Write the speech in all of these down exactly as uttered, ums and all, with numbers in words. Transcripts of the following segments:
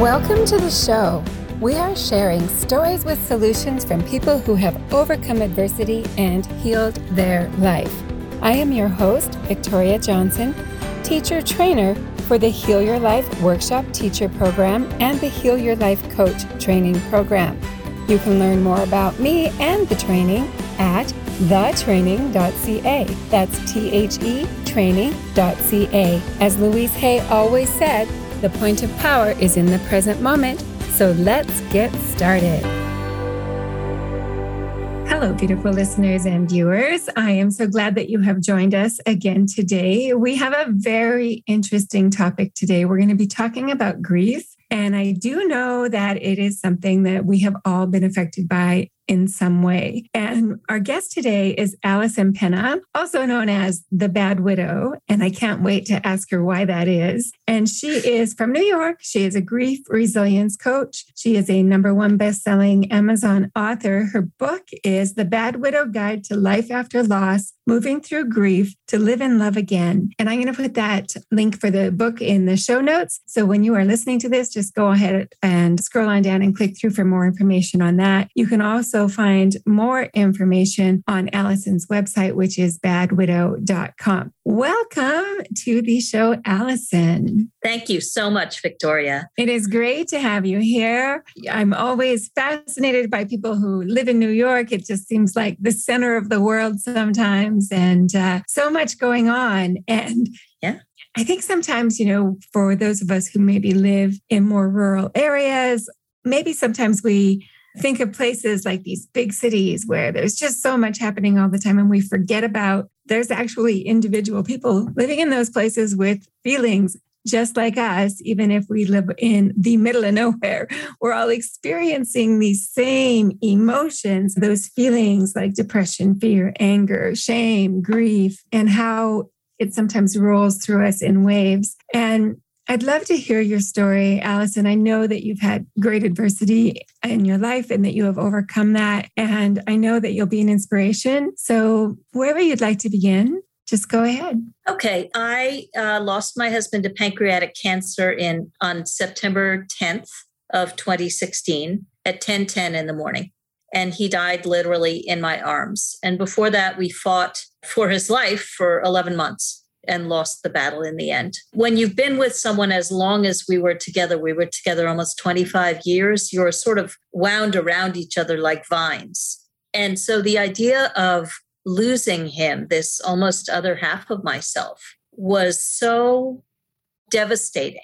Welcome to the show. We are sharing stories with solutions from people who have overcome adversity and healed their life. I am your host, Victoria Johnson, teacher trainer for the Heal Your Life Workshop Teacher Program and the Heal Your Life Coach Training Program. You can learn more about me and the training at the training dot c a. That's T H E training dot c a. As Louise Hay always said, the point of power is in the present moment, so let's get started. Hello, beautiful listeners and viewers. I am so glad that you have joined us again today. We have a very interesting topic today. We're going to be talking about grief, and I do know that it is something that we have all been affected by in some way. And our guest today is Alison Penna, also known as the Bad Widow. And I can't wait to ask her why that is. And she is from New York. She is a grief resilience coach. She is a number one best-selling Amazon author. Her book is The Bad Widow Guide to Life After Loss, Moving Through Grief to Live and Love Again. And I'm going to put that link for the book in the show notes. So when you are listening to this, just go ahead and scroll on down and click through for more information on that. You can also find more information on Alison's website, which is bad widow dot com. Welcome to the show, Alison. Thank you so much, Victoria. It is great to have you here. I'm always fascinated by people who live in New York. It just seems like the center of the world sometimes, and uh, so much going on. And yeah. I think sometimes, you know, for those of us who maybe live in more rural areas, maybe sometimes we think of places like these big cities where there's just so much happening all the time, and we forget about there's actually individual people living in those places with feelings just like us. Even if we live in the middle of nowhere, we're all experiencing these same emotions, those feelings like depression, fear, anger, shame, grief, and how it sometimes rolls through us in waves. And I'd love to hear your story, Alison. I know that you've had great adversity in your life and that you have overcome that. And I know that you'll be an inspiration. So wherever you'd like to begin, just go ahead. Okay. I uh, lost my husband to pancreatic cancer in on September tenth of twenty sixteen at ten ten in the morning. And he died literally in my arms. And before that, we fought for his life for eleven months. And lost the battle in the end. When you've been with someone as long as we were together, we were together almost twenty-five years, you're sort of wound around each other like vines. And so the idea of losing him, this almost other half of myself, was so devastating.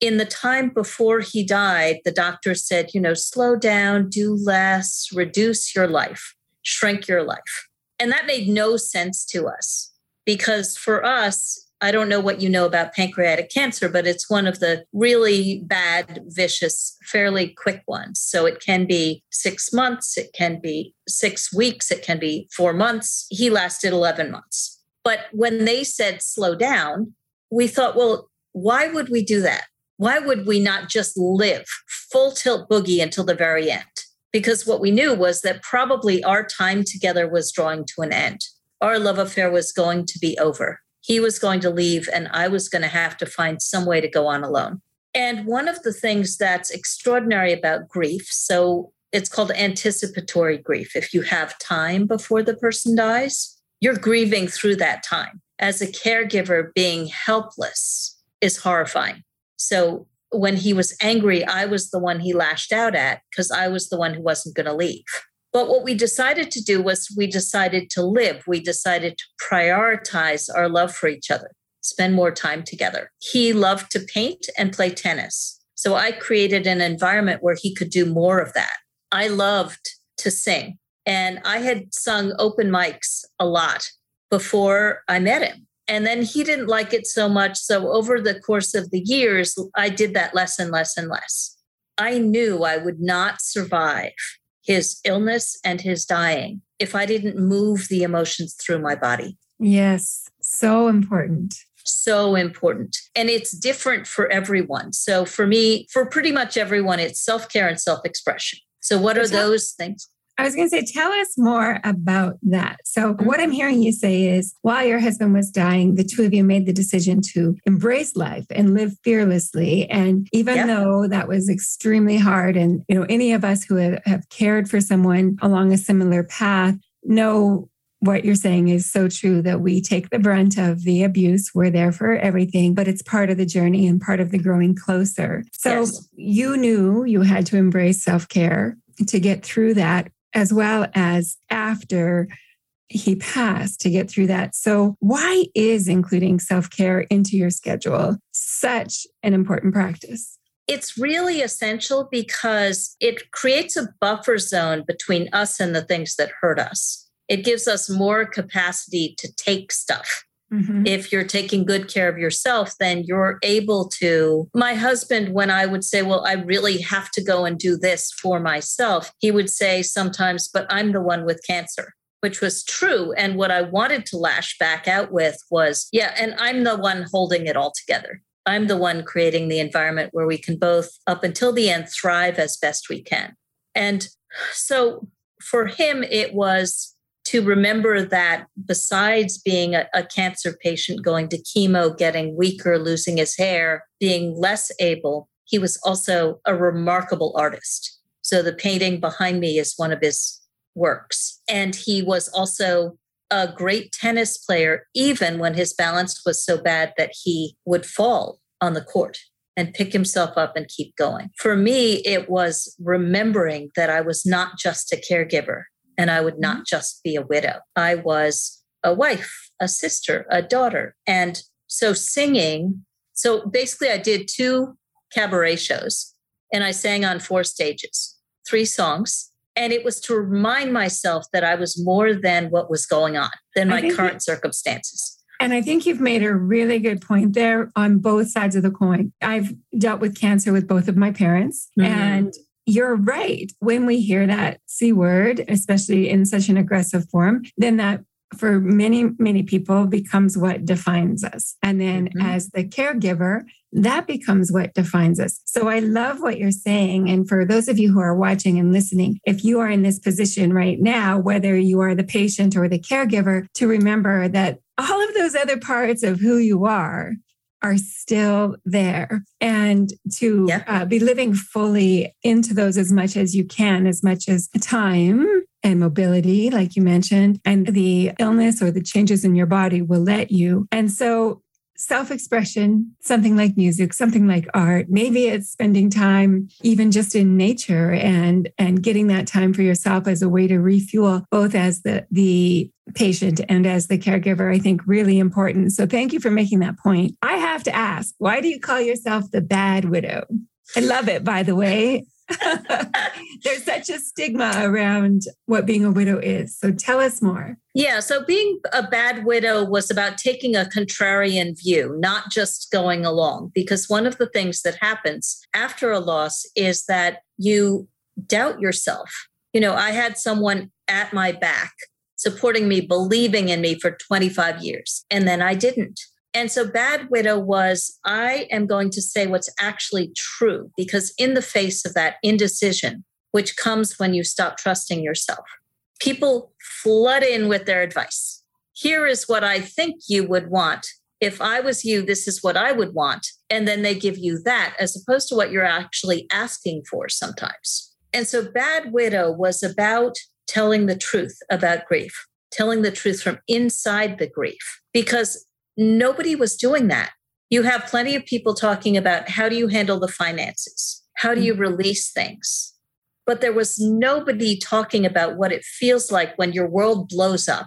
In the time before he died, the doctor said, you know, slow down, do less, reduce your life, shrink your life. And that made no sense to us. Because for us, I don't know what you know about pancreatic cancer, but it's one of the really bad, vicious, fairly quick ones. So it can be six months, it can be six weeks, it can be four months. He lasted eleven months. But when they said slow down, we thought, well, why would we do that? Why would we not just live full tilt boogie until the very end? Because what we knew was that probably our time together was drawing to an end. Our love affair was going to be over. He was going to leave, and I was going to have to find some way to go on alone. And one of the things that's extraordinary about grief, so it's called anticipatory grief. If you have time before the person dies, you're grieving through that time. As a caregiver, being helpless is horrifying. So when he was angry, I was the one he lashed out at because I was the one who wasn't going to leave. But what we decided to do was we decided to live. We decided to prioritize our love for each other, spend more time together. He loved to paint and play tennis. So I created an environment where he could do more of that. I loved to sing. And I had sung open mics a lot before I met him. And then he didn't like it so much. So over the course of the years, I did that less and less and less. I knew I would not survive his illness and his dying, if I didn't move the emotions through my body. Yes, so important. So important. And it's different for everyone. So for me, for pretty much everyone, it's self-care and self-expression. So what are those things? I was going to say, tell us more about that. So what I'm hearing you say is, while your husband was dying, the two of you made the decision to embrace life and live fearlessly. And even yep. though that was extremely hard, and you know, any of us who have cared for someone along a similar path know what you're saying is so true, that we take the brunt of the abuse. We're there for everything, but it's part of the journey and part of the growing closer. So yes. you knew you had to embrace self-care to get through that, as well as after he passed to get through that. So why is including self-care into your schedule such an important practice? It's really essential because it creates a buffer zone between us and the things that hurt us. It gives us more capacity to take stuff. Mm-hmm. If you're taking good care of yourself, then you're able to. My husband, when I would say, well, I really have to go and do this for myself, he would say sometimes, but I'm the one with cancer, which was true. And what I wanted to lash back out with was, yeah, and I'm the one holding it all together. I'm the one creating the environment where we can both, up until the end, thrive as best we can. And so for him, it was to remember that besides being a, a cancer patient, going to chemo, getting weaker, losing his hair, being less able, he was also a remarkable artist. So the painting behind me is one of his works. And he was also a great tennis player, even when his balance was so bad that he would fall on the court and pick himself up and keep going. For me, it was remembering that I was not just a caregiver. And I would not just be a widow. I was a wife, a sister, a daughter. And so singing, so basically I did two cabaret shows and I sang on four stages, three songs. And it was to remind myself that I was more than what was going on, than my current circumstances. And I think you've made a really good point there on both sides of the coin. I've dealt with cancer with both of my parents. Mm-hmm. And you're right. When we hear that C word, especially in such an aggressive form, then that for many, many people becomes what defines us. And then mm-hmm. as the caregiver, that becomes what defines us. So I love what you're saying. And for those of you who are watching and listening, if you are in this position right now, whether you are the patient or the caregiver, to remember that all of those other parts of who you are are still there, and to yeah. uh, be living fully into those as much as you can, as much as time and mobility, like you mentioned, and the illness or the changes in your body will let you. And so self-expression, something like music, something like art, maybe it's spending time even just in nature and, and getting that time for yourself as a way to refuel, both as the, the patient and as the caregiver, I think really important. So thank you for making that point. I have to ask, why do you call yourself the bad widow? I love it, by the way. There's such a stigma around what being a widow is. So tell us more. Yeah. So being a bad widow was about taking a contrarian view, not just going along, because one of the things that happens after a loss is that you doubt yourself. You know, I had someone at my back supporting me, believing in me for twenty-five years. And then I didn't. And so bad widow was, I am going to say what's actually true, because in the face of that indecision, which comes when you stop trusting yourself, people flood in with their advice. Here is what I think you would want. If I was you, this is what I would want. And then they give you that as opposed to what you're actually asking for sometimes. And so bad widow was about telling the truth about grief, telling the truth from inside the grief, because nobody was doing that. You have plenty of people talking about how do you handle the finances? How do you release things? But there was nobody talking about what it feels like when your world blows up.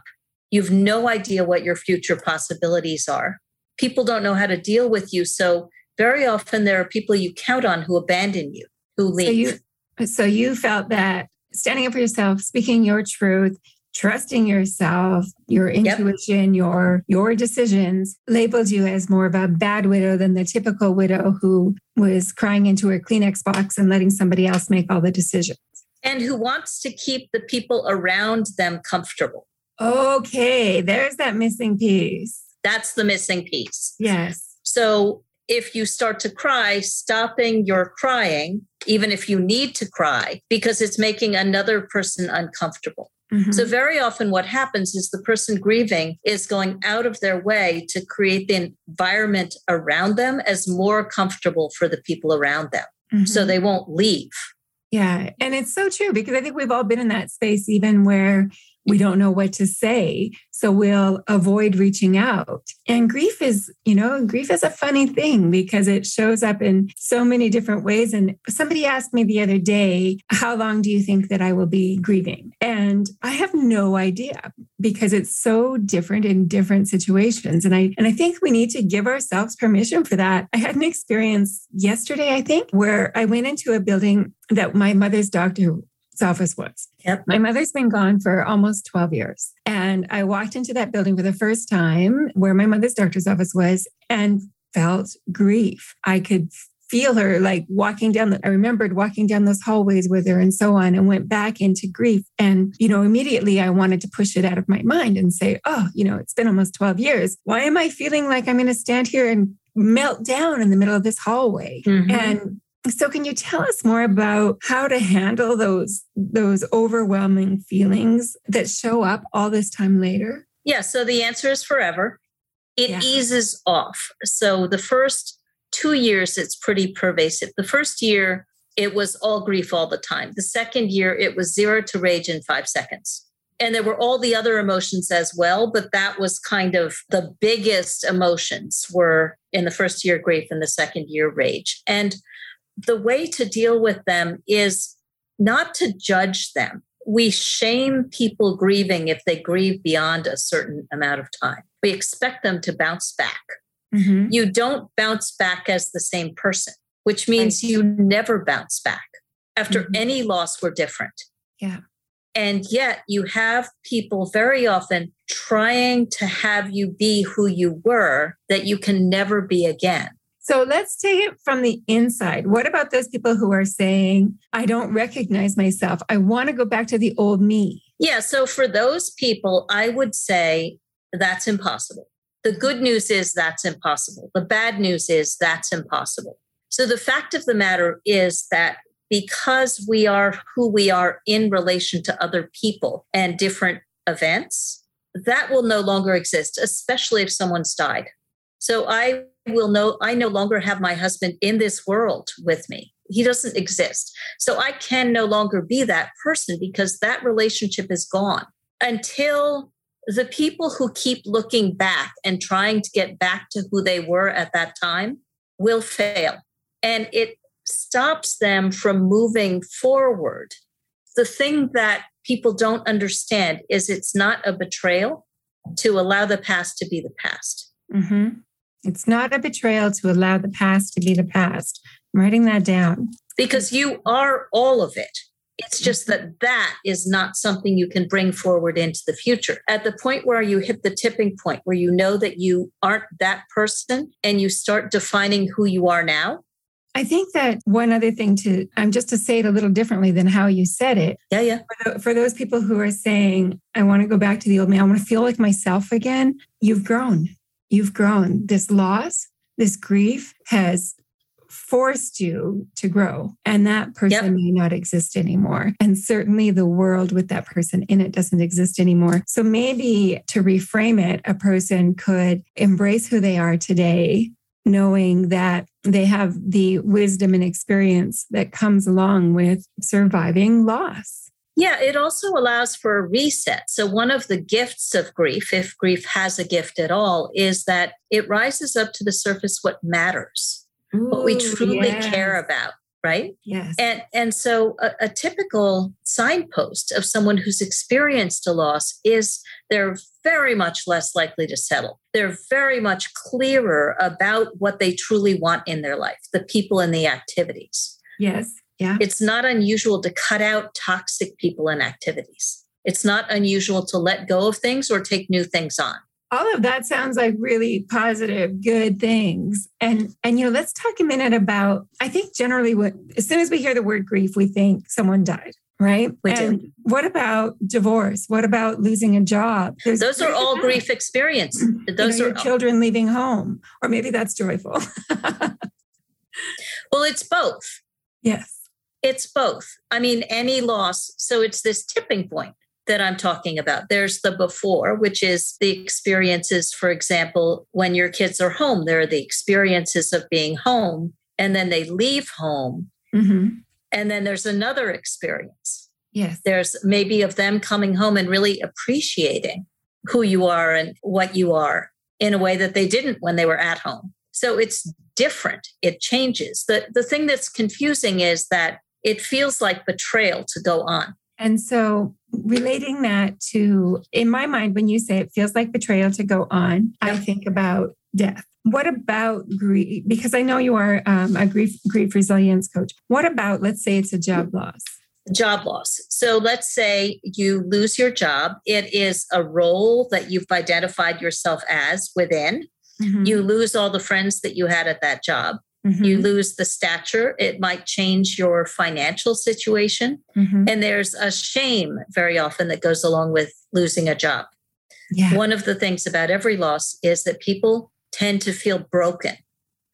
You've no idea what your future possibilities are. People don't know how to deal with you. So very often there are people you count on who abandon you, who leave. So you, so you felt that standing up for yourself, speaking your truth, trusting yourself, your intuition, yep. your your decisions, labeled you as more of a bad widow than the typical widow who was crying into her Kleenex box and letting somebody else make all the decisions. And who wants to keep the people around them comfortable. Okay, there's that missing piece. That's the missing piece. Yes. So if you start to cry, stopping your crying, even if you need to cry, because it's making another person uncomfortable. Mm-hmm. So very often what happens is the person grieving is going out of their way to create the environment around them as more comfortable for the people around them. Mm-hmm. So they won't leave. Yeah. And it's so true, because I think we've all been in that space, even where we don't know what to say. So we'll avoid reaching out. And grief is, you know, grief is a funny thing because it shows up in so many different ways. And somebody asked me the other day, how long do you think that I will be grieving? And I have no idea, because it's so different in different situations. And I, and I think we need to give ourselves permission for that. I had an experience yesterday, I think, where I went into a building that my mother's doctor office was. Yep. My mother's been gone for almost twelve years. And I walked into that building for the first time where my mother's doctor's office was and felt grief. I could feel her like walking down. The, I remembered walking down those hallways with her and so on, and went back into grief. And, you know, immediately I wanted to push it out of my mind and say, oh, you know, it's been almost twelve years. Why am I feeling like I'm going to stand here and melt down in the middle of this hallway? Mm-hmm. And so can you tell us more about how to handle those, those overwhelming feelings that show up all this time later? Yeah. So the answer is forever. It yeah. eases off. So the first two years, it's pretty pervasive. The first year, it was all grief all the time. The second year, it was zero to rage in five seconds. And there were all the other emotions as well, but that was kind of the biggest emotions were in the first year grief and the second year rage. And the way to deal with them is not to judge them. We shame people grieving if they grieve beyond a certain amount of time. We expect them to bounce back. Mm-hmm. You don't bounce back as the same person, which means right. you never bounce back. After mm-hmm. any loss, we're different. Yeah. And yet you have people very often trying to have you be who you were that you can never be again. So let's take it from the inside. What about those people who are saying, I don't recognize myself. I want to go back to the old me. Yeah. So for those people, I would say that's impossible. The good news is that's impossible. The bad news is that's impossible. So the fact of the matter is that because we are who we are in relation to other people and different events, that will no longer exist, especially if someone's died. So I will know I no longer have my husband in this world with me. He doesn't exist. So I can no longer be that person because that relationship is gone. Until the people who keep looking back and trying to get back to who they were at that time will fail. And it stops them from moving forward. The thing that people don't understand is it's not a betrayal to allow the past to be the past. Mm-hmm. It's not a betrayal to allow the past to be the past. I'm writing that down. Because you are all of it. It's just that that is not something you can bring forward into the future. At the point where you hit the tipping point, where you know that you aren't that person and you start defining who you are now. I think that one other thing to, I'm um, just to say it a little differently than how you said it. Yeah, yeah. For, the, for those people who are saying, I want to go back to the old me, I want to feel like myself again. You've grown. You've grown. This loss, this grief has forced you to grow. And that person yep. may not exist anymore. And certainly the world with that person in it doesn't exist anymore. So maybe to reframe it, a person could embrace who they are today, knowing that they have the wisdom and experience that comes along with surviving loss. Yeah, it also allows for a reset. So one of the gifts of grief, if grief has a gift at all, is that it rises up to the surface what matters, Ooh, what we truly yes. care about, right? Yes. And and so a, a typical signpost of someone who's experienced a loss is they're very much less likely to settle. They're very much clearer about what they truly want in their life, the people and the activities. Yes. Yeah. It's not unusual to cut out toxic people and activities. It's not unusual to let go of things or take new things on. All of that sounds like really positive, good things. And, and you know, let's talk a minute about, I think generally, what, as soon as we hear the word grief, we think someone died, right? We and do. What about divorce? What about losing a job? There's Those are all grief experience. Those you know, are your children leaving home, or maybe that's joyful. Well, it's both. Yes. It's both. I mean, any loss. So it's this tipping point that I'm talking about. There's the before, which is the experiences, for example, when your kids are home, there are the experiences of being home, and then they leave home. Mm-hmm. And then there's another experience. Yes. There's maybe of them coming home and really appreciating who you are and what you are in a way that they didn't when they were at home. So it's different. It changes. The, the thing that's confusing is that it feels like betrayal to go on. And so relating that to, in my mind, when you say it feels like betrayal to go on, yeah. I think about death. What about grief? Because I know you are um, a grief grief resilience coach. What about, let's say it's a job loss? Job loss. So let's say you lose your job. It is a role that you've identified yourself as within. Mm-hmm. You lose all the friends that you had at that job. Mm-hmm. You lose the stature. It might change your financial situation. Mm-hmm. And there's a shame very often that goes along with losing a job. Yeah. One of the things about every loss is that people tend to feel broken.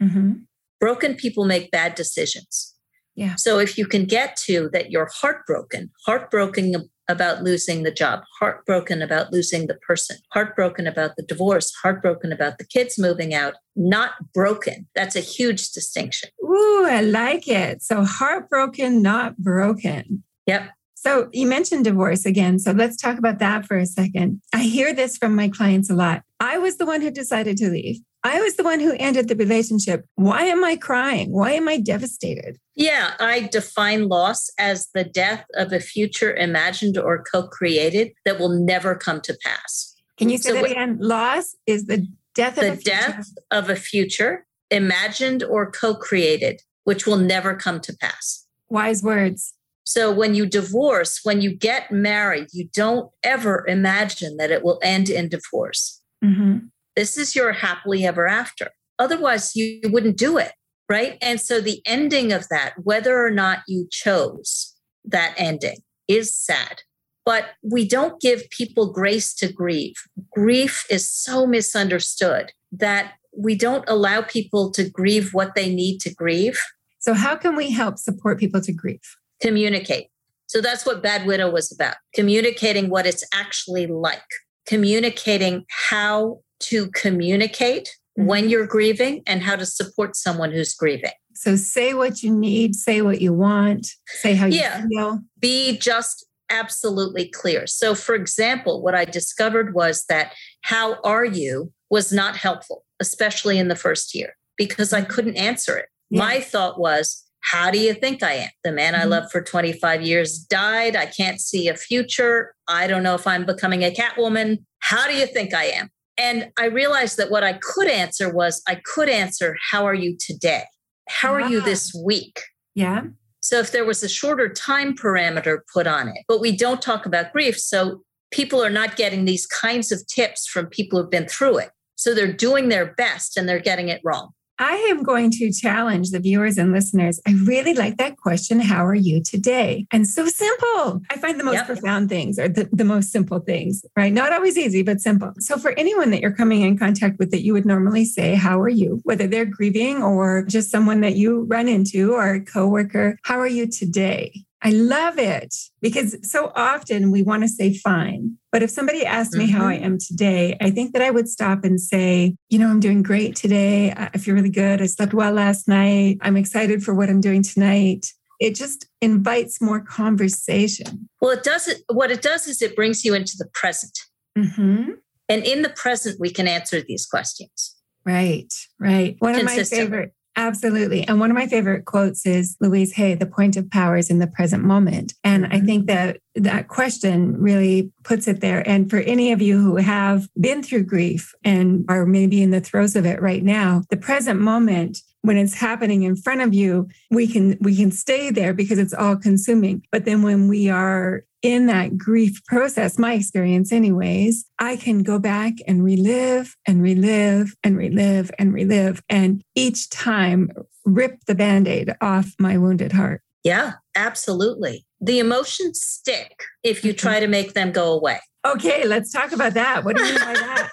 Mm-hmm. Broken people make bad decisions. Yeah. So if you can get to that, you're heartbroken, heartbroken about losing the job, heartbroken about losing the person, heartbroken about the divorce, heartbroken about the kids moving out, not broken. That's a huge distinction. Ooh, I like it. So heartbroken, not broken. Yep. So you mentioned divorce again. So let's talk about that for a second. I hear this from my clients a lot. I was the one who decided to leave. I was the one who ended the relationship. Why am I crying? Why am I devastated? Yeah, I define loss as the death of a future imagined or co-created that will never come to pass. Can you say so that again? Loss is the death of the a future. The death of a future imagined or co-created, which will never come to pass. Wise words. So when you divorce, when you get married, you don't ever imagine that it will end in divorce. Mm-hmm. This is your happily ever after. Otherwise, you wouldn't do it, right? And so the ending of that, whether or not you chose that ending, is sad. But we don't give people grace to grieve. Grief is so misunderstood that we don't allow people to grieve what they need to grieve. So how can we help support people to grieve? Communicate. So that's what Bad Widow was about. Communicating what it's actually like. Communicating how to communicate mm-hmm. when you're grieving and how to support someone who's grieving. So say what you need, say what you want, say how you yeah. feel. Be just absolutely clear. So for example, what I discovered was that how are you was not helpful, especially in the first year, because I couldn't answer it. Yeah. My thought was, how do you think I am? The man I loved for twenty-five years died. I can't see a future. I don't know if I'm becoming a Catwoman. How do you think I am? And I realized that what I could answer was I could answer, how are you today? How are wow. you this week? Yeah. So if there was a shorter time parameter put on it, but we don't talk about grief. So people are not getting these kinds of tips from people who've been through it. So they're doing their best and they're getting it wrong. I am going to challenge the viewers and listeners. I really like that question. How are you today? And so simple. I find the most yep. profound things are the, the most simple things, right? Not always easy, but simple. So for anyone that you're coming in contact with that you would normally say, how are you? Whether they're grieving or just someone that you run into or a coworker, how are you today? I love it because so often we want to say fine. But if somebody asked me mm-hmm. how I am today, I think that I would stop and say, you know, I'm doing great today. I feel really good. I slept well last night. I'm excited for what I'm doing tonight. It just invites more conversation. Well, it doesn't. What it does is it brings you into the present. Mm-hmm. And in the present, we can answer these questions. Right, right. One of my favorite. Absolutely. And one of my favorite quotes is Louise Hay, the point of power is in the present moment. And I think that that question really puts it there. And for any of you who have been through grief and are maybe in the throes of it right now, the present moment, when it's happening in front of you, we can we can stay there because it's all consuming. But then when we are in that grief process, my experience anyways, I can go back and relive and relive and relive and relive and each time rip the Band-Aid off my wounded heart. Yeah, absolutely. the emotions stick if you try to make them go away. Okay, let's talk about that. What do you mean by that?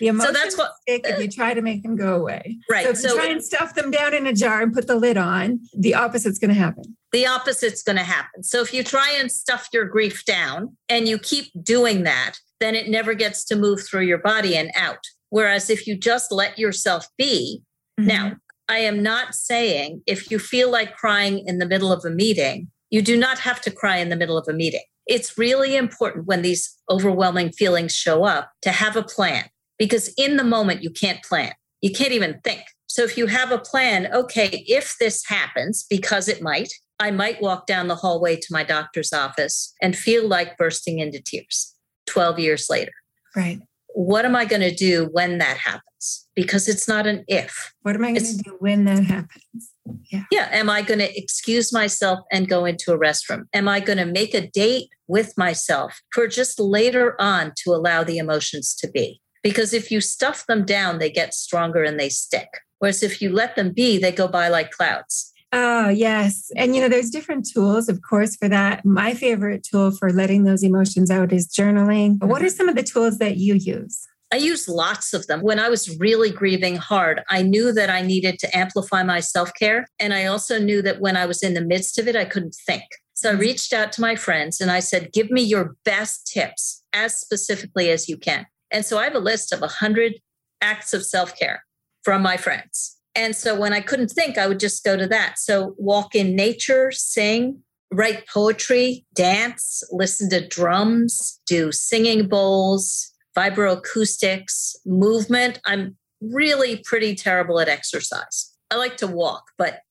The emotions so that's what, stick if you try to make them go away. Right. So if you so, try and stuff them down in a jar and put the lid on, the opposite's going to happen. The opposite's going to happen. So if you try and stuff your grief down and you keep doing that, then it never gets to move through your body and out. Whereas if you just let yourself be, mm-hmm. Now, I am not saying if you feel like crying in the middle of a meeting, you do not have to cry in the middle of a meeting. It's really important when these overwhelming feelings show up to have a plan. Because in the moment, you can't plan. You can't even think. So if you have a plan, okay, if this happens, because it might, I might walk down the hallway to my doctor's office and feel like bursting into tears twelve years later. Right. What am I going to do when that happens? Because it's not an if. What am I going to do when that happens? Yeah. Yeah. Am I going to excuse myself and go into a restroom? Am I going to make a date with myself for just later on to allow the emotions to be? Because if you stuff them down, they get stronger and they stick. Whereas if you let them be, they go by like clouds. Oh, yes. And, you know, there's different tools, of course, for that. My favorite tool for letting those emotions out is journaling. But what are some of the tools that you use? I use lots of them. When I was really grieving hard, I knew that I needed to amplify my self-care. And I also knew that when I was in the midst of it, I couldn't think. So I reached out to my friends and I said, give me your best tips as specifically as you can. And so I have a list of one hundred acts of self-care from my friends. And so when I couldn't think, I would just go to that. So walk in nature, sing, write poetry, dance, listen to drums, do singing bowls, vibroacoustics, movement. I'm really pretty terrible at exercise. I like to walk, but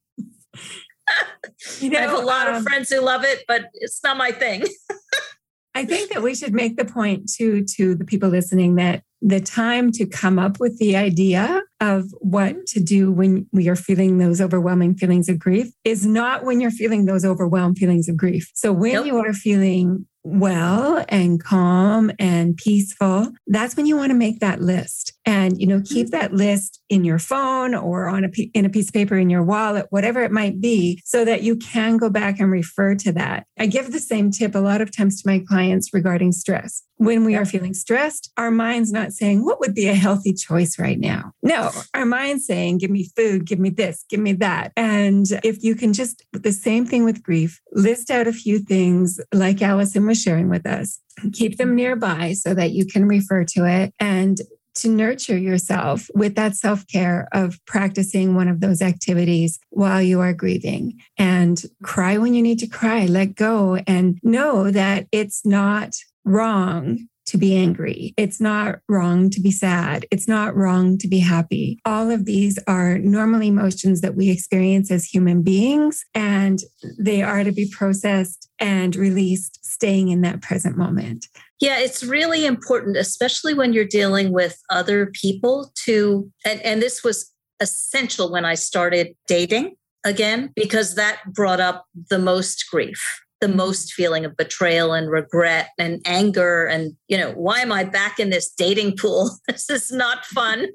you know, I have a lot um, of friends who love it, but it's not my thing. I think that we should make the point too, to the people listening that the time to come up with the idea of what to do when we are feeling those overwhelming feelings of grief is not when you're feeling those overwhelmed feelings of grief. So when nope. you are feeling well and calm and peaceful, that's when you want to make that list. And, you know, keep that list in your phone or on a, in a piece of paper in your wallet, whatever it might be, so that you can go back and refer to that. I give the same tip a lot of times to my clients regarding stress. When we are feeling stressed, our mind's not saying, what would be a healthy choice right now? No, our mind's saying, give me food, give me this, give me that. And if you can just, the same thing with grief, list out a few things like Alison was sharing with us, keep them nearby so that you can refer to it and to nurture yourself with that self-care of practicing one of those activities while you are grieving, and cry when you need to cry, let go, and know that it's not wrong to be angry. It's not wrong to be sad. It's not wrong to be happy. All of these are normal emotions that we experience as human beings, and they are to be processed and released, staying in that present moment. Yeah, it's really important, especially when you're dealing with other people to, and, and this was essential when I started dating again, because that brought up the most grief. The most feeling of betrayal and regret and anger and, you know, why am I back in this dating pool? This is not fun.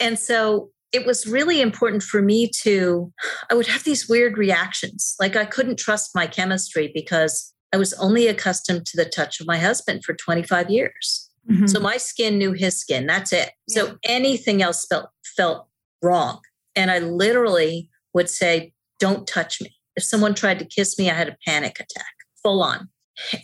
And so it was really important for me to, I would have these weird reactions. Like I couldn't trust my chemistry because I was only accustomed to the touch of my husband for twenty-five years. Mm-hmm. So my skin knew his skin. That's it. Yeah. So anything else felt, felt wrong. And I literally would say, don't touch me. If someone tried to kiss me, I had a panic attack, full on.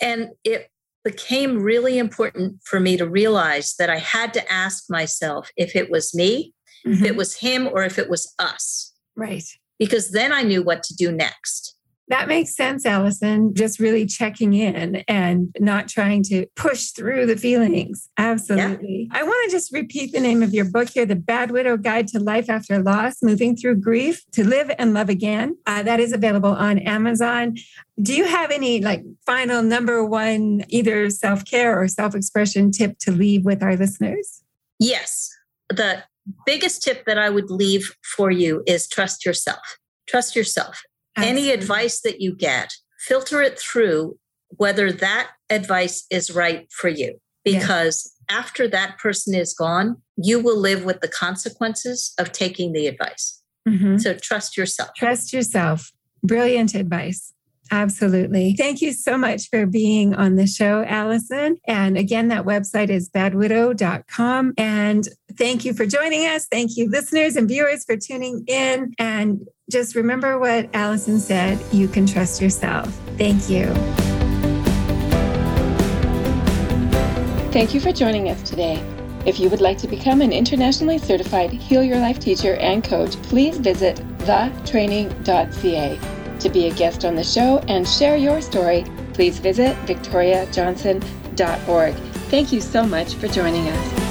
And it became really important for me to realize that I had to ask myself if it was me, mm-hmm. if it was him, or if it was us. Right. Because then I knew what to do next. That makes sense, Alison. Just really checking in and not trying to push through the feelings. Absolutely. Yeah. I want to just repeat the name of your book here, The Bad Widow Guide to Life After Loss, Moving Through Grief to Live and Love Again. Uh, that is available on Amazon. Do you have any like final number one, either self-care or self-expression tip to leave with our listeners? Yes. The biggest tip that I would leave for you is trust yourself. Trust yourself. Any advice that you get, filter it through whether that advice is right for you. Because yeah. after that person is gone, you will live with the consequences of taking the advice. Mm-hmm. So trust yourself. Trust yourself. Brilliant advice. Absolutely. Thank you so much for being on the show, Alison. And again, that website is bad widow dot com. And thank you for joining us. Thank you, listeners and viewers, for tuning in. And just remember what Alison said, you can trust yourself. Thank you. Thank you for joining us today. If you would like to become an internationally certified Heal Your Life teacher and coach, please visit the training dot c a. To be a guest on the show and share your story, please visit victoria johnson dot org. Thank you so much for joining us.